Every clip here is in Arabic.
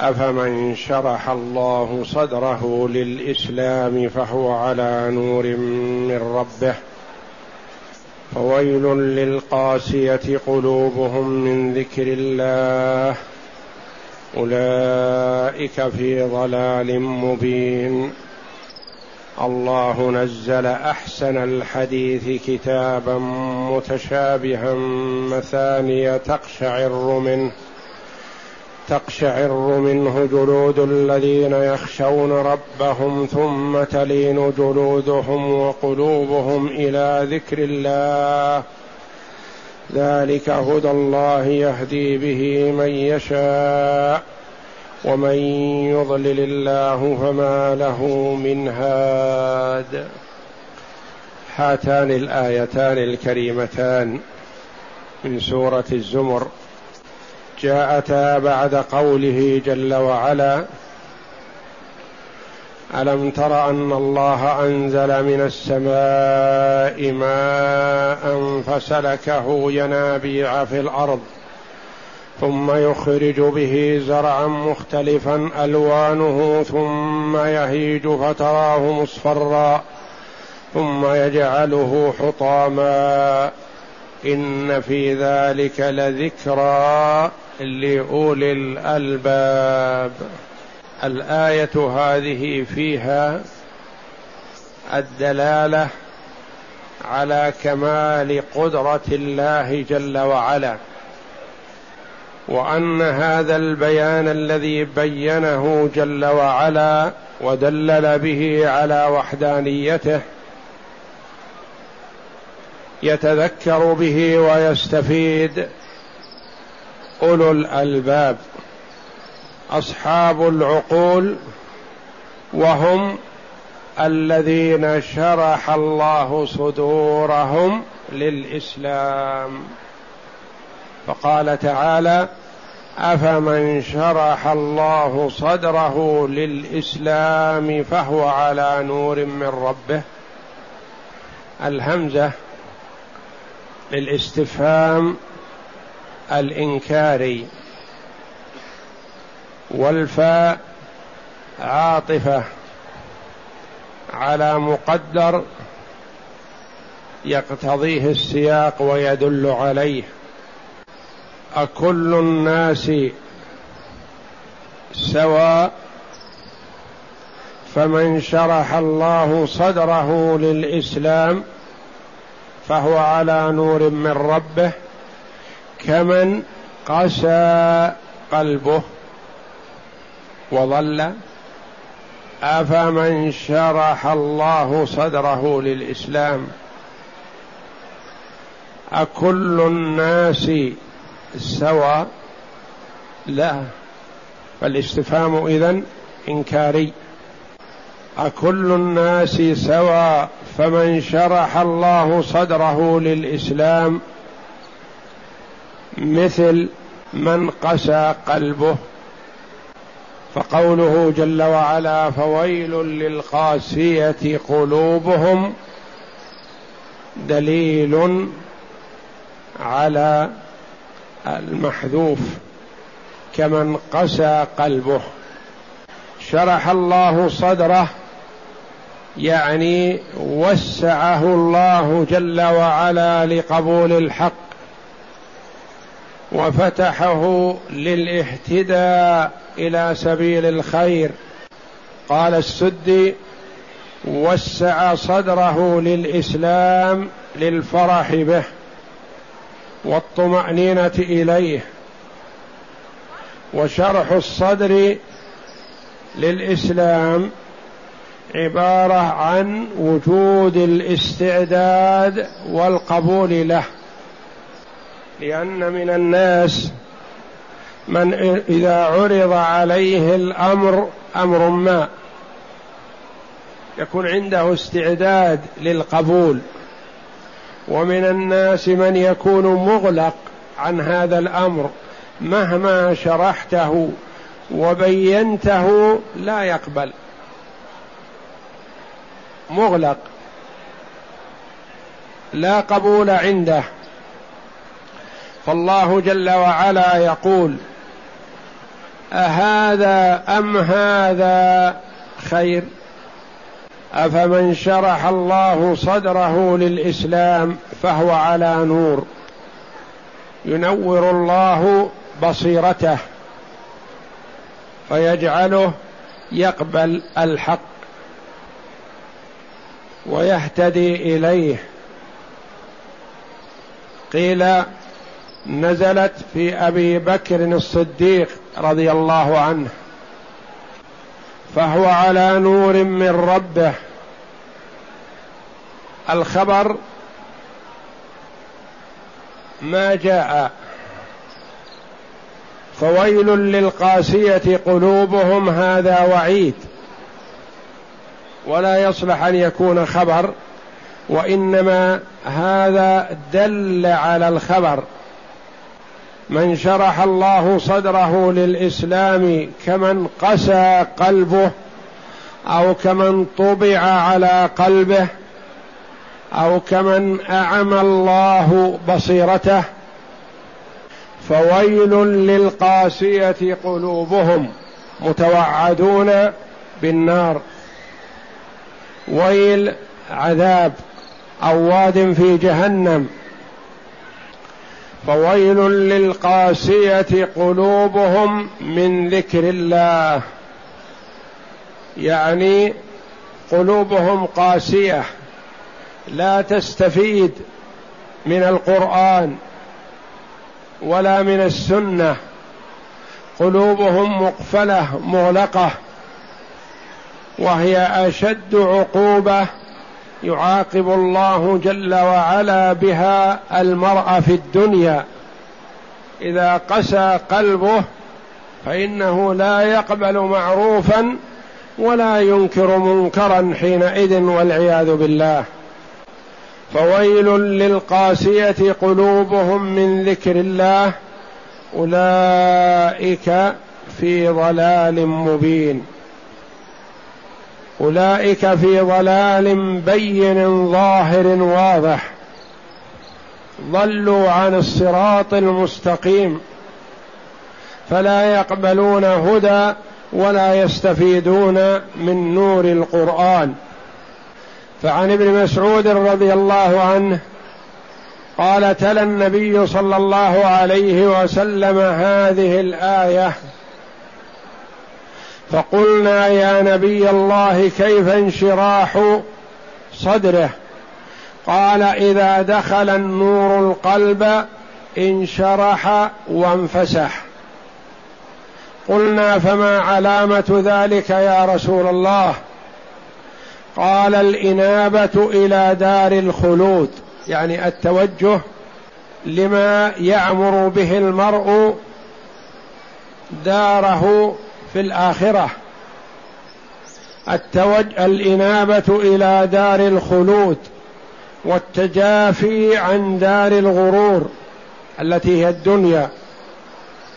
أفمن شرح الله صدره للإسلام فهو على نور من ربه فويل للقاسية قلوبهم من ذكر الله أولئك في ضلال مبين. الله نزل أحسن الحديث كتابا متشابها مثانية تقشعر منه جلود الذين يخشون ربهم ثم تلين جلودهم وقلوبهم إلى ذكر الله، ذلك هدى الله يهدي به من يشاء، ومن يضلل الله فما له من هاد. هاتان الآيتان الكريمتان من سورة الزمر جاءتا بعد قوله جل وعلا: ألم تر أن الله أنزل من السماء ماء فسلكه ينابيع في الأرض ثم يخرج به زرعا مختلفا ألوانه ثم يهيج فتراه مصفرا ثم يجعله حطاما إن في ذلك لذكرى لأولي الألباب. الآية هذه فيها الدلالة على كمال قدرة الله جل وعلا، وأن هذا البيان الذي بينه جل وعلا ودلل به على وحدانيته يتذكر به ويستفيد أولو الألباب، أصحاب العقول، وهم الذين شرح الله صدورهم للإسلام. فقال تعالى: أفمن شرح الله صدره للإسلام فهو على نور من ربه. الهمزة للاستفهام الإنكاري، والفاء عاطفة على مقدر يقتضيه السياق ويدل عليه. أكل الناس سواء؟ فمن شرح الله صدره للإسلام فهو على نور من ربه كمن قسى قلبه وضل. أفمن شرح الله صدره للإسلام. أكل الناس سواء؟ لا، فالاستفهام إذن إنكاري. أكل الناس سواء؟ فمن شرح الله صدره للإسلام مثل من قسى قلبه. فقوله جل وعلا: فويل للقاسية قلوبهم، دليل على المحذوف كمن قسى قلبه. شرح الله صدره يعني وسعه الله جل وعلا لقبول الحق، وفتحه للاهتداء إلى سبيل الخير. قال السدي: وسع صدره للإسلام للفرح به والطمأنينة إليه. وشرح الصدر للإسلام عبارة عن وجود الاستعداد والقبول له، لأن من الناس من إذا عرض عليه الأمر أمر ما يكون عنده استعداد للقبول. ومن الناس من يكون مغلق عن هذا الأمر، مهما شرحته وبينته لا يقبل، مغلق لا قبول عنده. فالله جل وعلا يقول: أهذا أم هذا خير أفمن شرح الله صدره للإسلام فهو على نور ينور الله بصيرته فيجعله يقبل الحق ويهتدي إليه. قيل نزلت في أبي بكر الصديق رضي الله عنه، فهو على نور من ربه. الخبر ما جاء: فويل للقاسية قلوبهم، هذا وعيد ولا يصلح أن يكون خبر، وإنما هذا دل على الخبر. من شرح الله صدره للإسلام كمن قسى قلبه، أو كمن طبع على قلبه، أو كمن أعمى الله بصيرته. فويل للقاسية قلوبهم، متوعدون بالنار. ويل عذاب أو واد في جهنم. فويل للقاسية قلوبهم من ذكر الله، يعني قلوبهم قاسية لا تستفيد من القرآن ولا من السنة، قلوبهم مقفلة مغلقة، وهي أشد عقوبة يعاقب الله جل وعلا بها المرء في الدنيا. إذا قسى قلبه فإنه لا يقبل معروفا ولا ينكر منكرا حينئذ، والعياذ بالله. فويل للقاسية قلوبهم من ذكر الله أولئك في ضلال مبين، أولئك في ضلال بين ظاهر واضح، ضلوا عن الصراط المستقيم، فلا يقبلون هدى ولا يستفيدون من نور القرآن. فعن ابن مسعود رضي الله عنه قال: تلا النبي صلى الله عليه وسلم هذه الآية فقلنا: يا نبي الله، كيف انشراح صدره؟ قال: إذا دخل النور القلب انشرح وانفسح. قلنا: فما علامة ذلك يا رسول الله؟ قال: الإنابة إلى دار الخلود، يعني التوجه لما يعمر به المرء داره في الآخرة، الإنابة إلى دار الخلود، والتجافي عن دار الغرور التي هي الدنيا،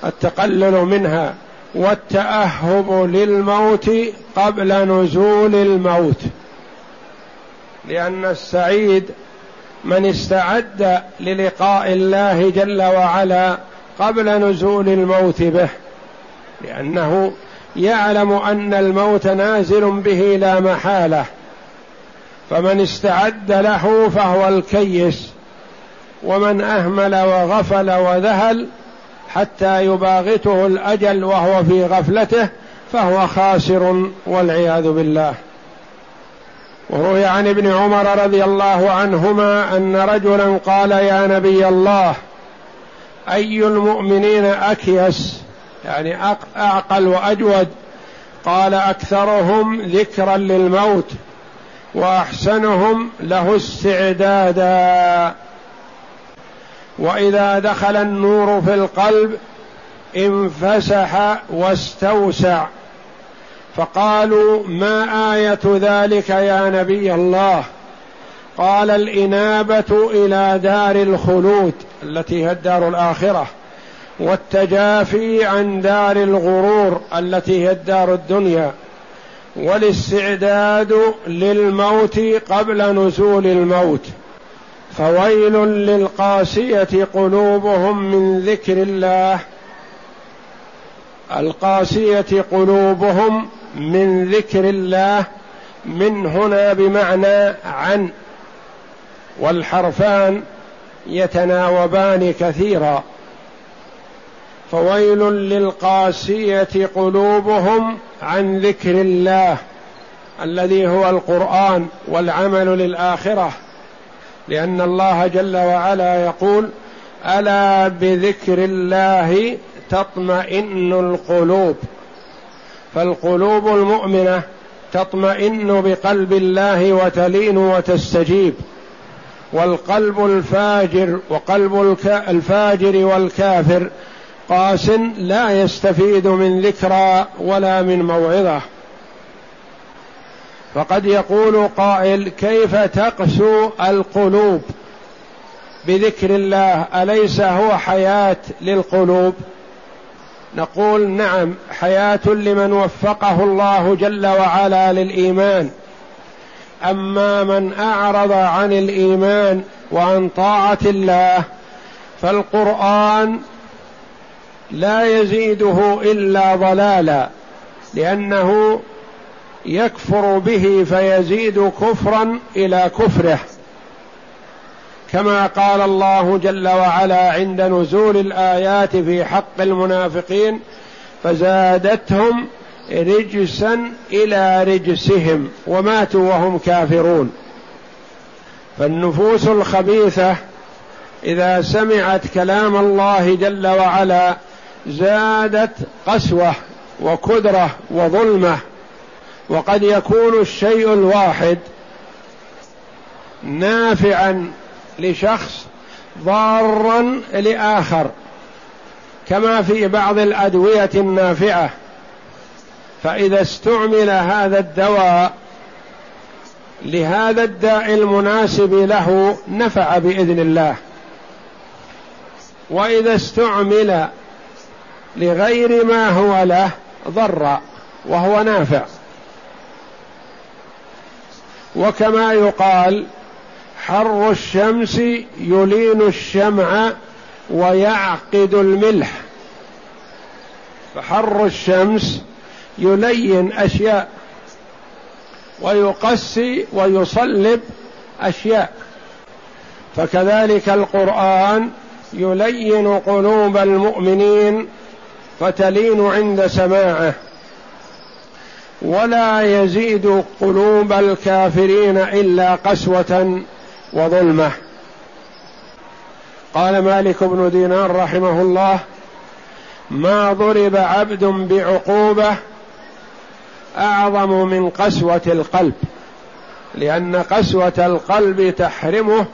التقلل منها، والتأهب للموت قبل نزول الموت، لأن السعيد من استعد للقاء الله جل وعلا قبل نزول الموت به، لأنه يعلم أن الموت نازل به لا محالة، فمن استعد له فهو الكيس. ومن أهمل وغفل وذهل حتى يباغته الأجل وهو في غفلته فهو خاسر، والعياذ بالله. وروي عن ابن عمر رضي الله عنهما أن رجلا قال: يا نبي الله، أي المؤمنين أكيس، يعني أعقل وأجود؟ قال: أكثرهم ذكرا للموت وأحسنهم له استعدادا. وإذا دخل النور في القلب انفسح واستوسع، فقالوا ما آية ذلك يا نبي الله؟ قال الإنابة إلى دار الخلود التي هي الدار الآخرة، والتجافي عن دار الغرور التي هي الدار الدنيا، والاستعداد للموت قبل نزول الموت. فويل للقاسية قلوبهم من ذكر الله، القاسية قلوبهم من ذكر الله، من هنا بمعنى عن، والحرفان يتناوبان كثيرا. فويل للقاسية قلوبهم عن ذكر الله الذي هو القرآن والعمل للآخرة، لأن الله جل وعلا يقول ألا بذكر الله تطمئن القلوب، فالقلوب المؤمنة تطمئن بقلب الله وتلين وتستجيب، والقلب الفاجر وقلب الفاجر والكافر قاس لا يستفيد من ذكرى ولا من موعظة. فقد يقول قائل كيف تقسو القلوب بذكر الله، أليس هو حياة للقلوب؟ نقول نعم، حياة لمن وفقه الله جل وعلا للإيمان. أما من أعرض عن الإيمان وعن طاعة الله فالقرآن لا يزيده إلا ضلالا، لأنه يكفر به فيزيد كفرا إلى كفره، كما قال الله جل وعلا عند نزول الآيات في حق المنافقين فزادتهم رجسا إلى رجسهم وماتوا وهم كافرون. فالنفوس الخبيثة إذا سمعت كلام الله جل وعلا زادت قسوة وكدرة وظلمة، وقد يكون الشيء الواحد نافعا لشخص ضارا لآخر، كما في بعض الأدوية النافعة، فإذا استعمل هذا الدواء لهذا الداء المناسب له نفع بإذن الله، وإذا استعمل لغير ما هو له ضر وهو نافع. وكما يقال حر الشمس يلين الشمع ويعقد الملح، فحر الشمس يلين أشياء ويقسي ويصلب أشياء، فكذلك القرآن يلين قلوب المؤمنين فتلين عند سماعه، ولا يزيد قلوب الكافرين إلا قسوة وظلمة. قال مالك بن دينار رحمه الله ما ضرب عبد بعقوبة أعظم من قسوة القلب، لأن قسوة القلب تحرمه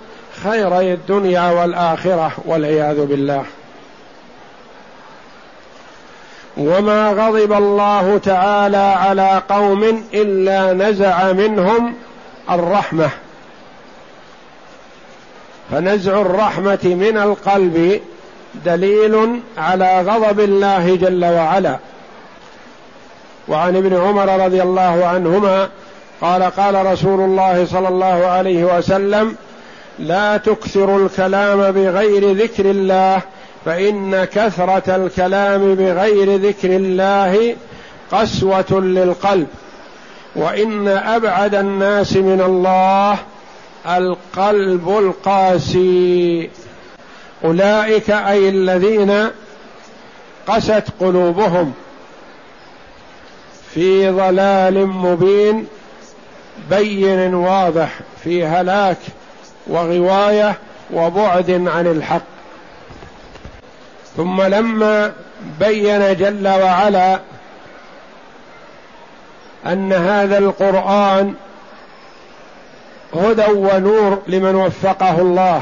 خيري الدنيا والآخرة والعياذ بالله. وما غضب الله تعالى على قوم إلا نزع منهم الرحمة، فنزع الرحمة من القلب دليل على غضب الله جل وعلا. وعن ابن عمر رضي الله عنهما قال قال رسول الله صلى الله عليه وسلم لا تكثر الكلام بغير ذكر الله، فإن كثرة الكلام بغير ذكر الله قسوة للقلب، وإن أبعد الناس من الله القلب القاسي. أولئك أي الذين قست قلوبهم في ضلال مبين، بين واضح، في هلاك وغواية وبعد عن الحق. ثم لما بين جل وعلا أن هذا القرآن هدى ونور لمن وفقه الله،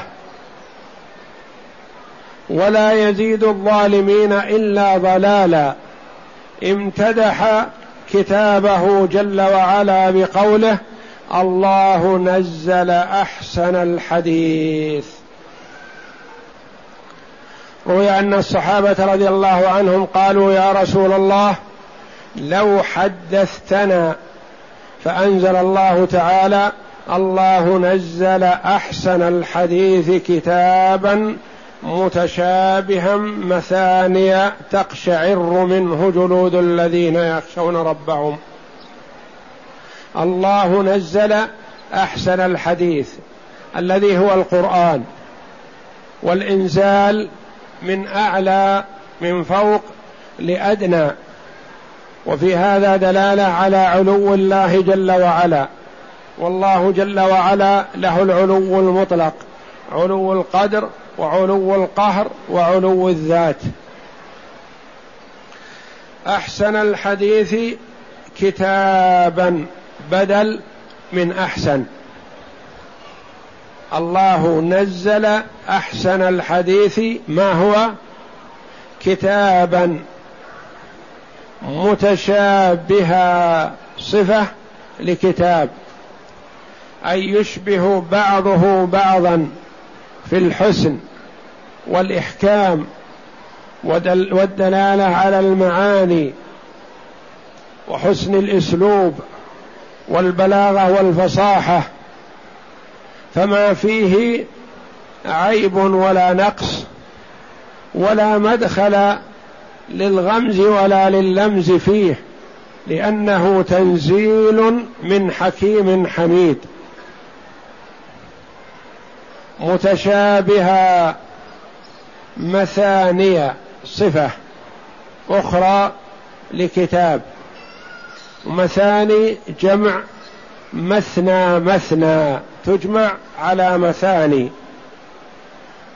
ولا يزيد الظالمين إلا ضلالا، امتدح كتابه جل وعلا بقوله: الله نزل أحسن الحديث. روي أن الصحابة رضي الله عنهم قالوا: يا رسول الله، لو حدثتنا. فأنزل الله تعالى: الله نزل أحسن الحديث كتابا متشابها مثانيا تقشعر منه جلود الذين يخشون ربهم. الله نزل أحسن الحديث الذي هو القرآن، والإنزال من أعلى من فوق لأدنى، وفي هذا دلالة على علو الله جل وعلا، والله جل وعلا له العلو المطلق، علو القدر وعلو القهر وعلو الذات. أحسن الحديث كتابا بدل من أحسن. الله نزل أحسن الحديث ما هو كتابا متشابها، صفة لكتاب، أي يشبه بعضه بعضا في الحسن والإحكام والدلالة على المعاني وحسن الأسلوب والبلاغة والفصاحة، فما فيه عيب ولا نقص ولا مدخل للغمز ولا لللمز فيه، لأنه تنزيل من حكيم حميد. متشابها مثانية، صفة أخرى لكتاب. مثاني جمع مثنى، مثنى تجمع على مثاني،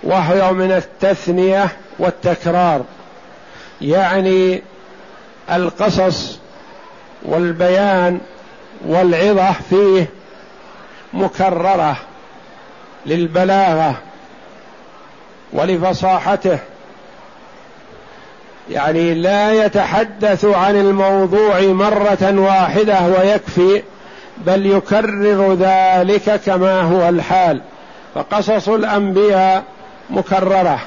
وهي من التثنية والتكرار، يعني القصص والبيان والعظة فيه مكررة للبلاغة ولفصاحته، يعني لا يتحدث عن الموضوع مرة واحدة ويكفي، بل يكرر ذلك كما هو الحال، فقصص الأنبياء مكررة،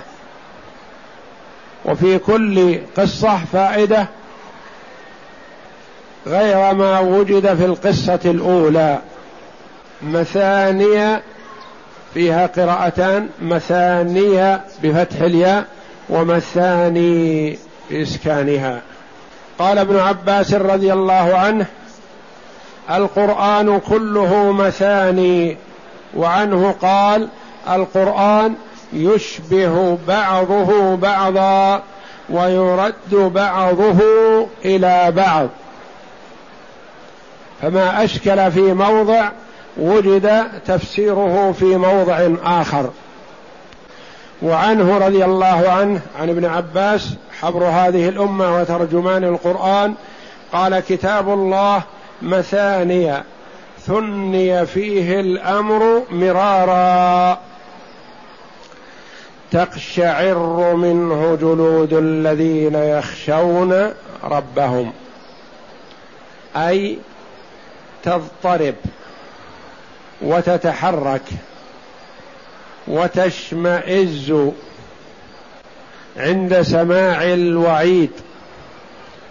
وفي كل قصة فائدة غير ما وجد في القصة الأولى. مثانية فيها قراءتان: مثانية بفتح الياء، ومثاني بإسكانها. قال ابن عباس رضي الله عنه: القرآن كله مثاني. وعنه قال: القرآن يشبه بعضه بعضا ويرد بعضه إلى بعض، فما أشكل في موضع وجد تفسيره في موضع آخر. وعنه رضي الله عنه عن ابن عباس حبر هذه الأمة وترجمان القرآن قال: كتاب الله مثانية ثني فيه الأمر مرارا تقشعر منه جلود الذين يخشون ربهم، أي تضطرب وتتحرك وتشمئز عند سماع الوعيد،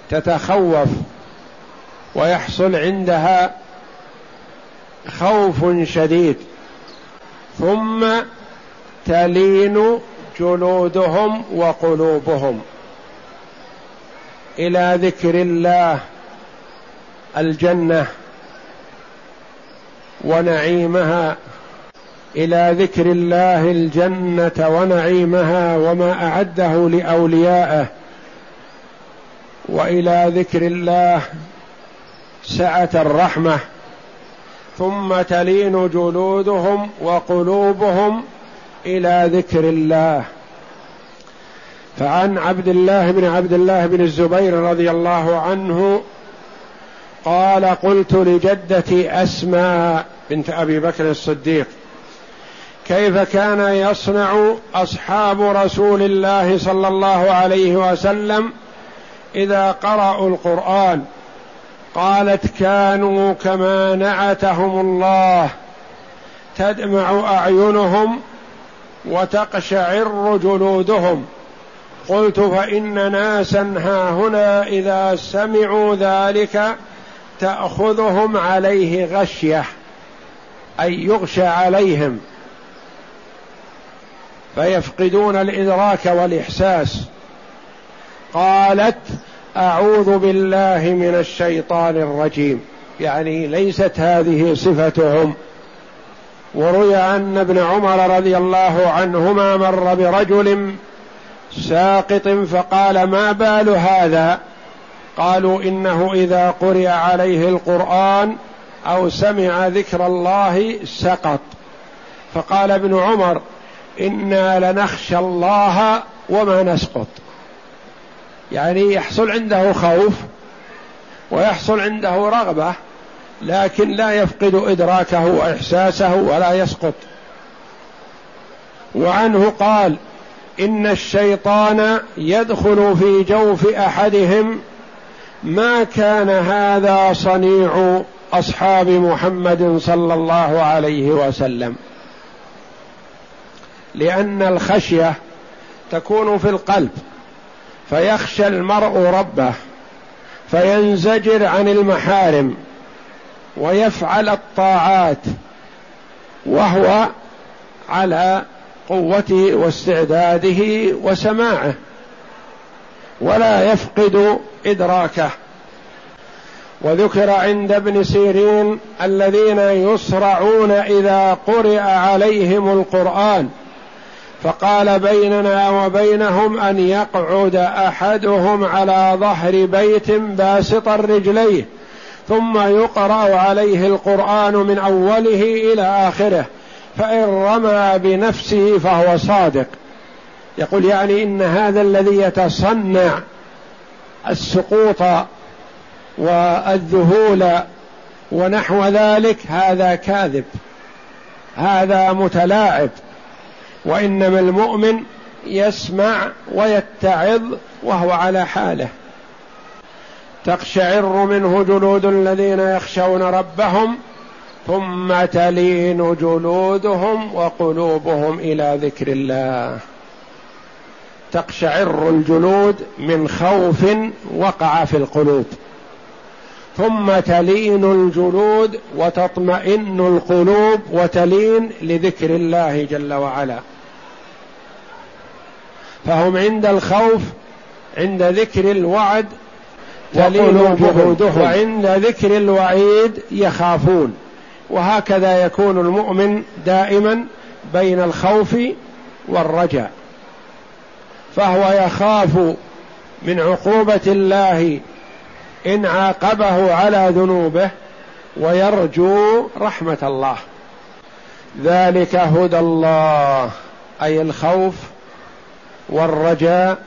تتخوف ويحصل عندها خوف شديد، ثم تلين جلودهم وقلوبهم إلى ذكر الله، الجنة ونعيمها، إلى ذكر الله الجنة ونعيمها وما أعده لأوليائه، وإلى ذكر الله سعة الرحمة، ثم تلين جلودهم وقلوبهم إلى ذكر الله. فعن عبد الله بن الزبير رضي الله عنه قال: قلت لجدتي أسماء بنت أبي بكر الصديق: كيف كان يصنع أصحاب رسول الله صلى الله عليه وسلم إذا قرأوا القرآن؟ قالت كانوا كما نعتهم الله تدمع أعينهم وتقشعر جلودهم. قلت فإن ناسا هاهنا إذا سمعوا ذلك تأخذهم عليه غشية، أي يغشى عليهم فيفقدون الإدراك والإحساس. قالت أعوذ بالله من الشيطان الرجيم، يعني ليست هذه صفتهم. وروي أن ابن عمر رضي الله عنهما مر برجل ساقط فقال ما بال هذا؟ قالوا إنه إذا قرئ عليه القرآن أو سمع ذكر الله سقط. فقال ابن عمر إنا لنخشى الله وما نسقط، يعني يحصل عنده خوف ويحصل عنده رغبة لكن لا يفقد إدراكه وإحساسه ولا يسقط. وعنه قال إن الشيطان يدخل في جوف أحدهم ما كان هذا صنيع أصحاب محمد صلى الله عليه وسلم، لأن الخشية تكون في القلب فيخشى المرء ربه فينزجر عن المحارم ويفعل الطاعات وهو على قوته واستعداده وسماعه ولا يفقد إدراكه. وذكر عند ابن سيرين الذين يصرعون إذا قرئ عليهم القرآن، فقال بيننا وبينهم أن يقعد أحدهم على ظهر بيت باسطا رجليه ثم يقرأ عليه القرآن من أوله إلى آخره، فإن رمى بنفسه فهو صادق. يقول يعني إن هذا الذي يتصنع السقوط والذهول ونحو ذلك هذا كاذب، هذا متلاعب، وإنما المؤمن يسمع ويتعظ وهو على حاله. تقشعر منه جلود الذين يخشون ربهم ثم تلين جلودهم وقلوبهم إلى ذكر الله. تقشعر الجلود من خوف وقع في القلوب، ثم تلين الجلود وتطمئن القلوب وتلين لذكر الله جل وعلا. فهم عند الخوف عند ذكر الوعد تلين جلودهم، وعند ذكر الوعيد يخافون. وهكذا يكون المؤمن دائما بين الخوف والرجاء، فهو يخاف من عقوبة الله إن عاقبه على ذنوبه ويرجو رحمة الله. ذلك هدى الله، أي الخوف والرجاء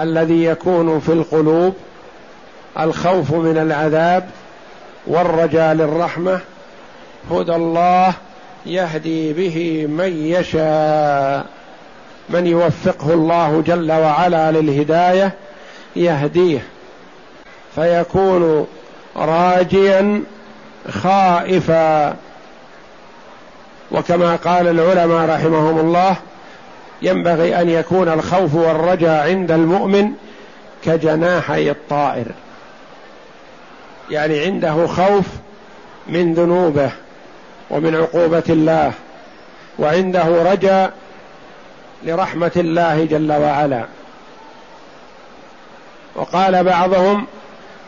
الذي يكون في القلوب، الخوف من العذاب والرجاء للرحمة. هدى الله يهدي به من يشاء، من يوفقه الله جل وعلا للهداية يهديه فيكون راجيا خائفا. وكما قال العلماء رحمهم الله ينبغي أن يكون الخوف والرجاء عند المؤمن كجناحي الطائر، يعني عنده خوف من ذنوبه ومن عقوبة الله، وعنده رجاء لرحمة الله جل وعلا. وقال بعضهم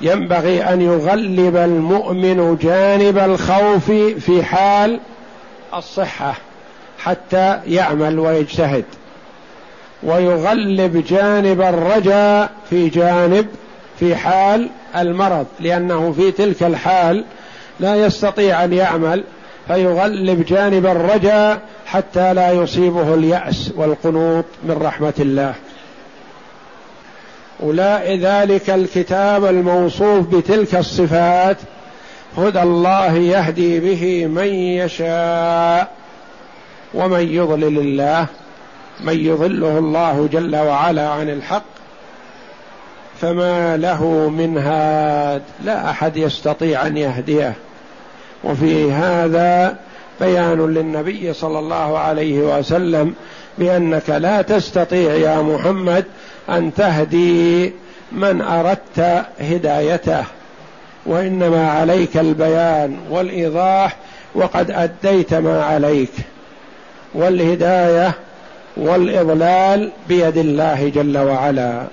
ينبغي أن يغلب المؤمن جانب الخوف في حال الصحة حتى يعمل ويجتهد، ويغلب جانب الرجاء في حال المرض، لأنه في تلك الحال لا يستطيع أن يعمل، فيغلب جانب الرجاء حتى لا يصيبه اليأس والقنوط من رحمة الله. أولئك ذلك الكتاب الموصوف بتلك الصفات هدى الله يهدي به من يشاء، ومن يضلل الله من يضله الله جل وعلا عن الحق فما له من هاد، لا أحد يستطيع أن يهديه. وفي هذا بيان للنبي صلى الله عليه وسلم بأنك لا تستطيع يا محمد أن تهدي من أردت هدايته، وإنما عليك البيان والإيضاح، وقد أديت ما عليك، والهداية والإضلال بيد الله جل وعلا.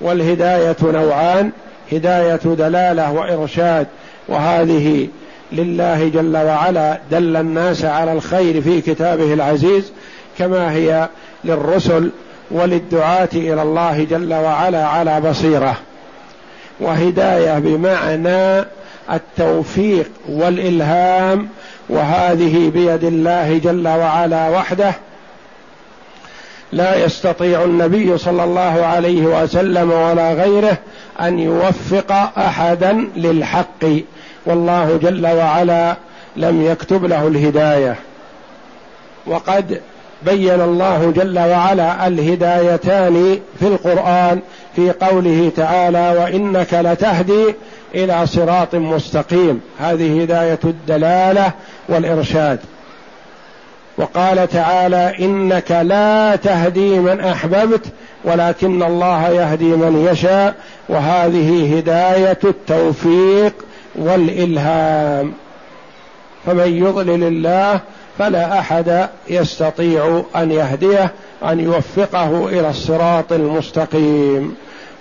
والهداية نوعان: هداية دلالة وإرشاد، وهذه لله جل وعلا، دل الناس على الخير في كتابه العزيز، كما هي للرسل وللدعاة إلى الله جل وعلا على بصيرة. وهداية بمعنى التوفيق والإلهام، وهذه بيد الله جل وعلا وحده، لا يستطيع النبي صلى الله عليه وسلم ولا غيره أن يوفق أحدا للحق، والله جل وعلا لم يكتب له الهداية. وقد بين الله جل وعلا الهدايتان في القرآن في قوله تعالى: وإنك لتهدي إلى صراط مستقيم، هذه هداية الدلالة والإرشاد. وقال تعالى: إنك لا تهدي من أحببت ولكن الله يهدي من يشاء، وهذه هداية التوفيق والإلهام. فمن يضلل الله فلا أحد يستطيع أن يهديه، أن يوفقه إلى الصراط المستقيم.